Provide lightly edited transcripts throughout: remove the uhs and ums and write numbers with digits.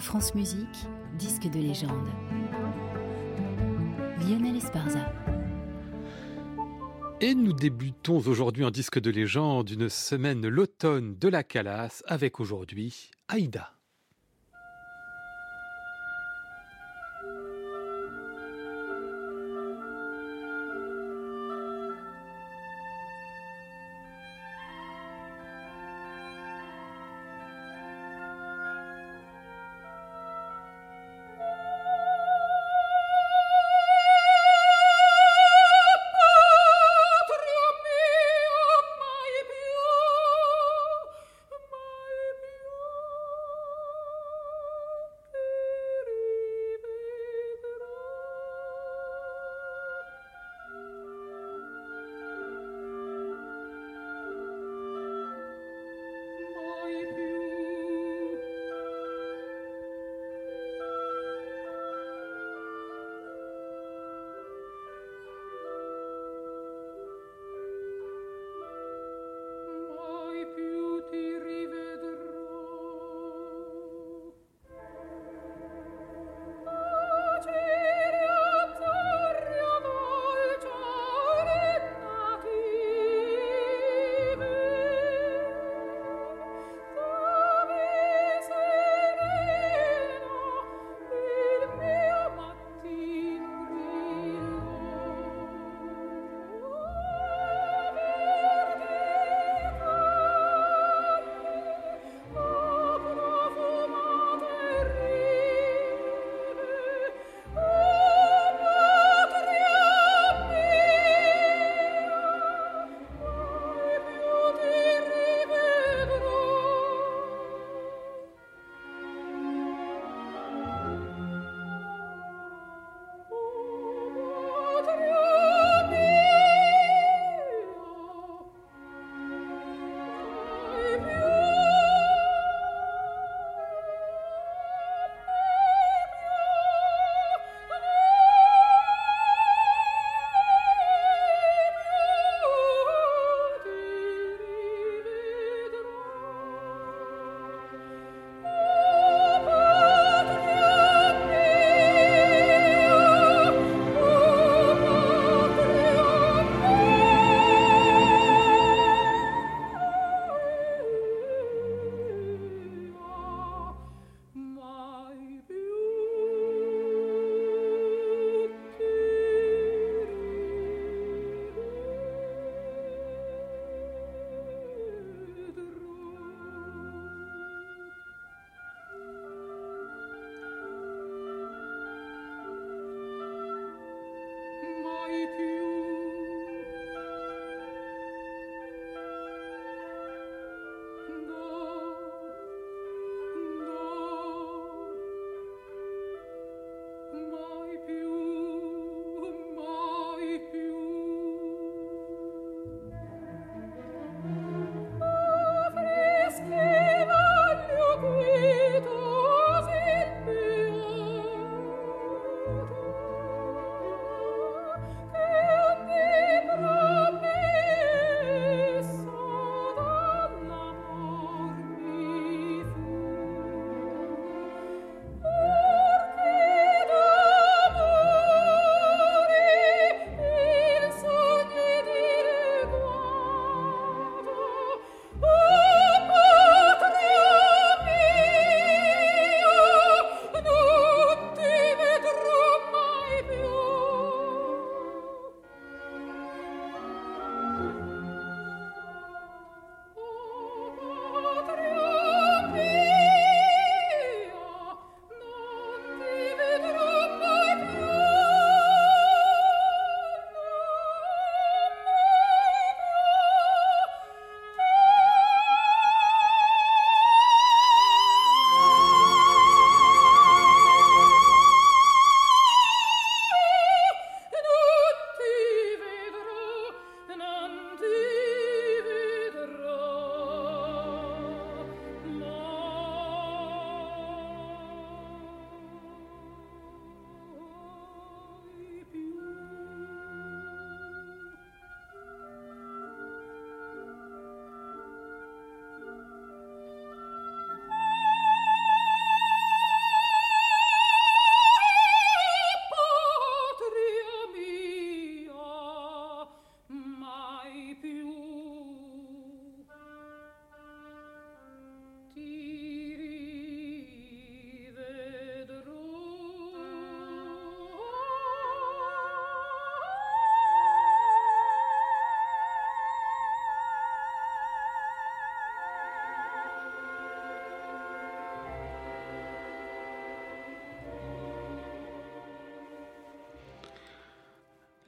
France Musique, disque de légende. Lionel Esparza. Et nous débutons aujourd'hui un disque de légende, une semaine l'automne de la Callas, avec aujourd'hui Aïda.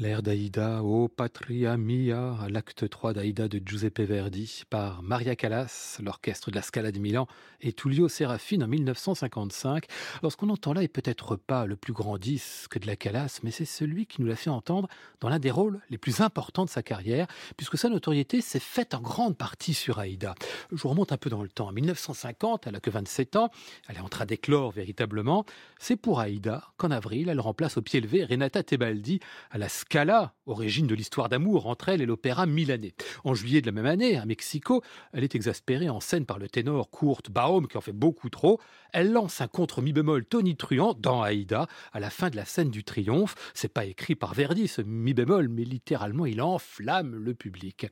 L'air d'Aïda, ô Patria Mia, à l'acte 3 d'Aïda de Giuseppe Verdi, par Maria Callas, l'orchestre de La Scala de Milan, et Tullio Serafin en 1955. Alors, ce qu'on entend là est peut-être pas le plus grand disque de la Callas, mais c'est celui qui nous l'a fait entendre dans l'un des rôles les plus importants de sa carrière, puisque sa notoriété s'est faite en grande partie sur Aïda. Je vous remonte un peu dans le temps. En 1950, elle n'a que 27 ans, elle est en train d'éclore véritablement. C'est pour Aïda qu'en avril, elle remplace au pied levé Renata Tebaldi à la Scala, origine de l'histoire d'amour entre elle et l'opéra milanais. En juillet de la même année, à Mexico, elle est exaspérée en scène par le ténor Kurt Baum, qui en fait beaucoup trop. Elle lance un contre mi bémol tonitruant dans Aïda, à la fin de la scène du triomphe. C'est pas écrit par Verdi, ce mi bémol, mais littéralement, il enflamme le public.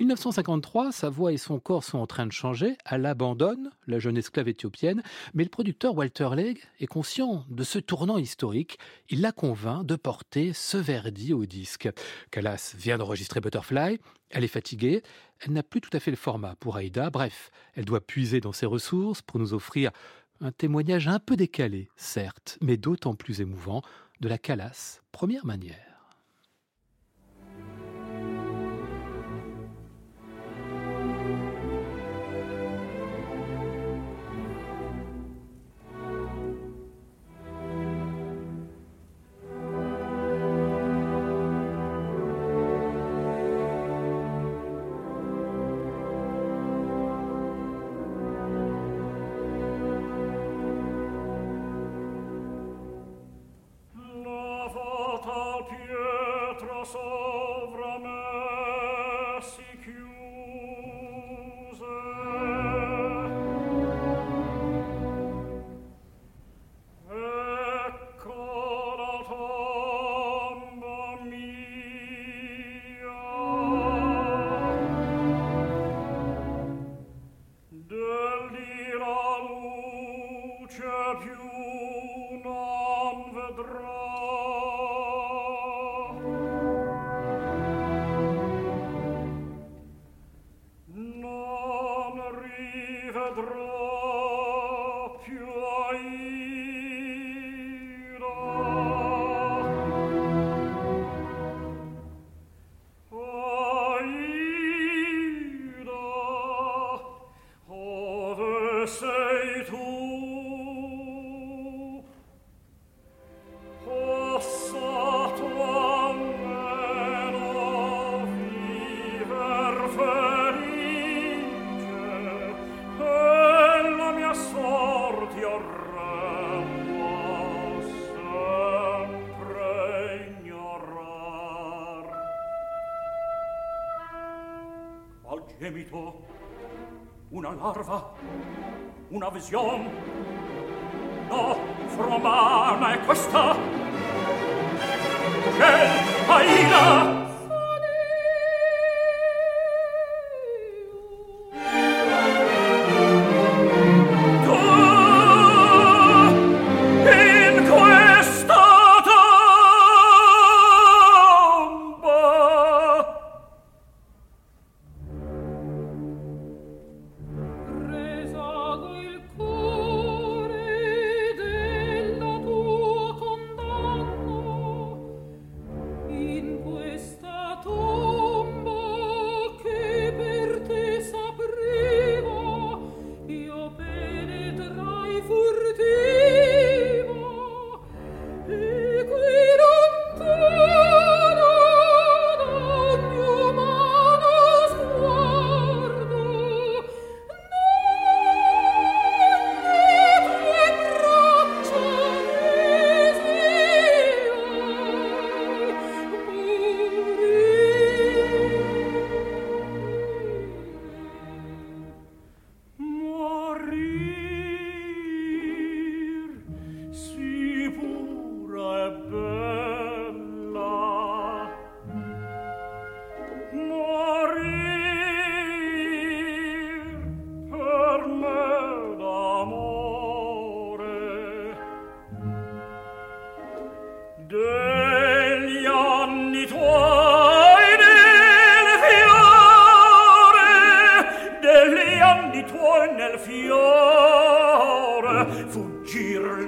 1953, sa voix et son corps sont en train de changer. Elle abandonne la jeune esclave éthiopienne, mais le producteur Walter Legg est conscient de ce tournant historique. Il la convainc de porter ce Verdi au disque. Callas vient d'enregistrer Butterfly, elle est fatiguée, elle n'a plus tout à fait le format pour Aïda, bref, elle doit puiser dans ses ressources pour nous offrir un témoignage un peu décalé, certes, mais d'autant plus émouvant, de la Callas première manière. Gemito, una larva, una vision. No, fromana è questa. Che Aida!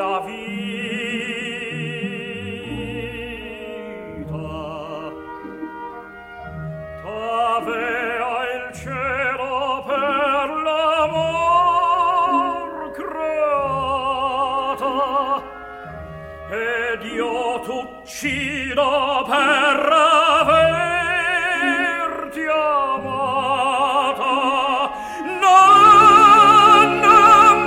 La vita ed io t'uccido per averti amata. Non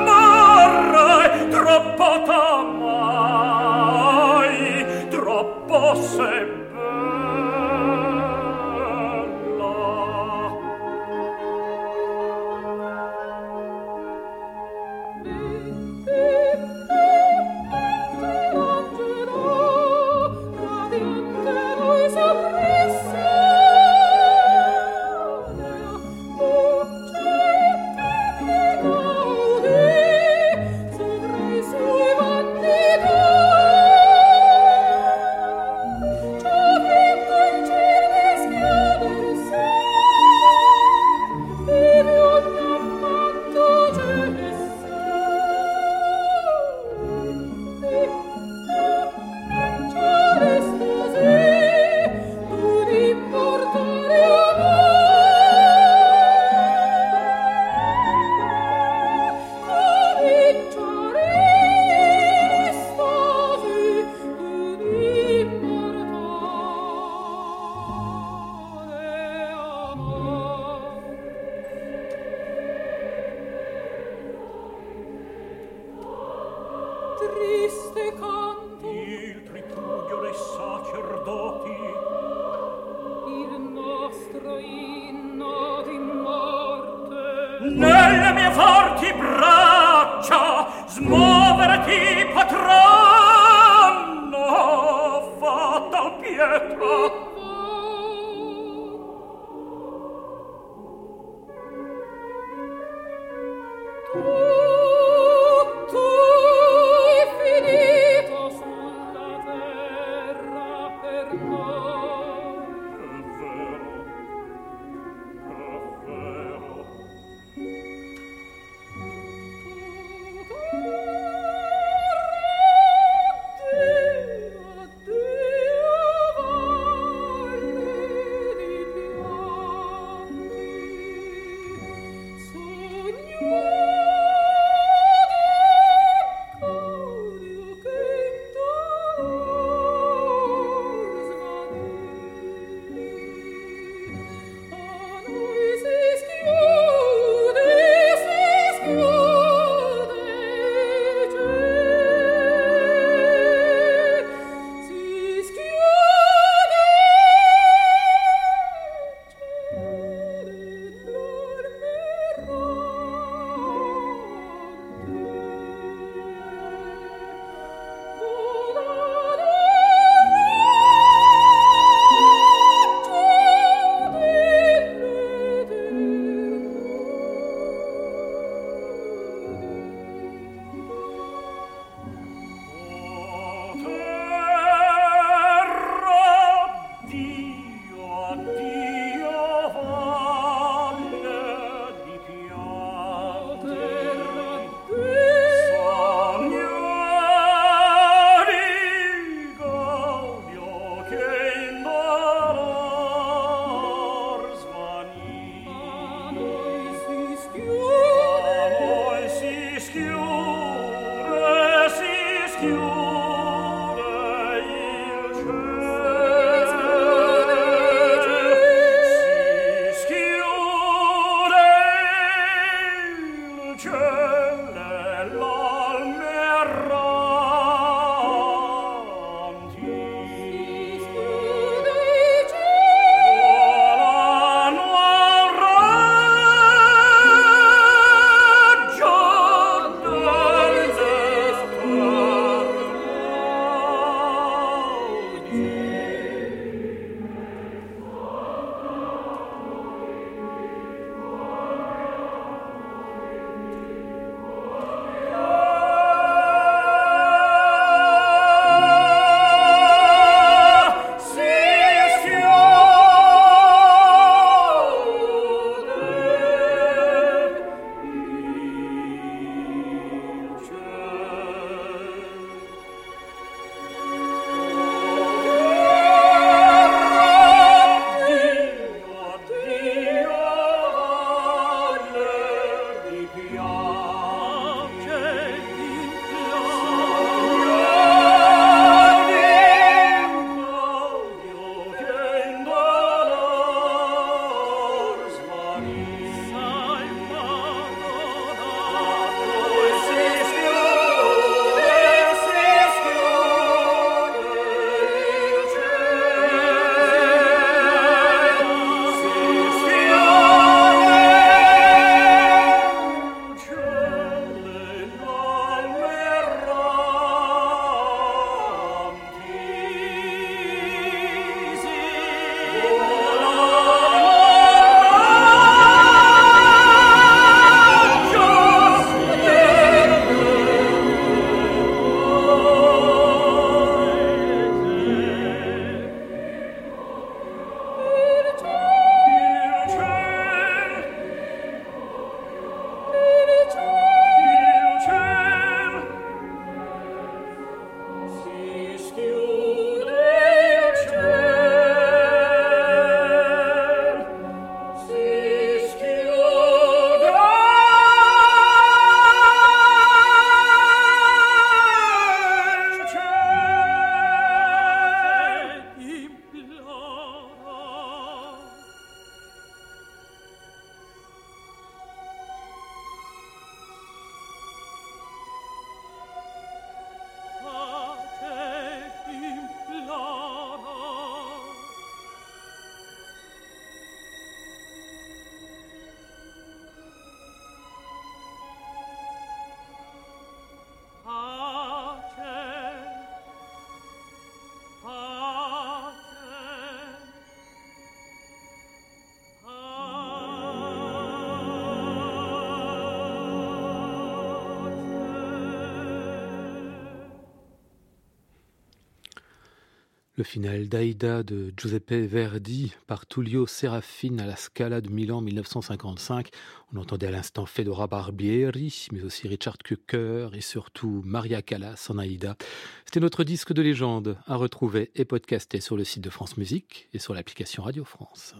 ammarai, troppo t'amai, troppo sei Le finale d'Aïda de Giuseppe Verdi par Tullio Serafin à la Scala de Milan 1955. On entendait à l'instant Fedora Barbieri, mais aussi Richard Tucker et surtout Maria Callas en Aïda. C'était notre disque de légende à retrouver et podcaster sur le site de France Musique et sur l'application Radio France.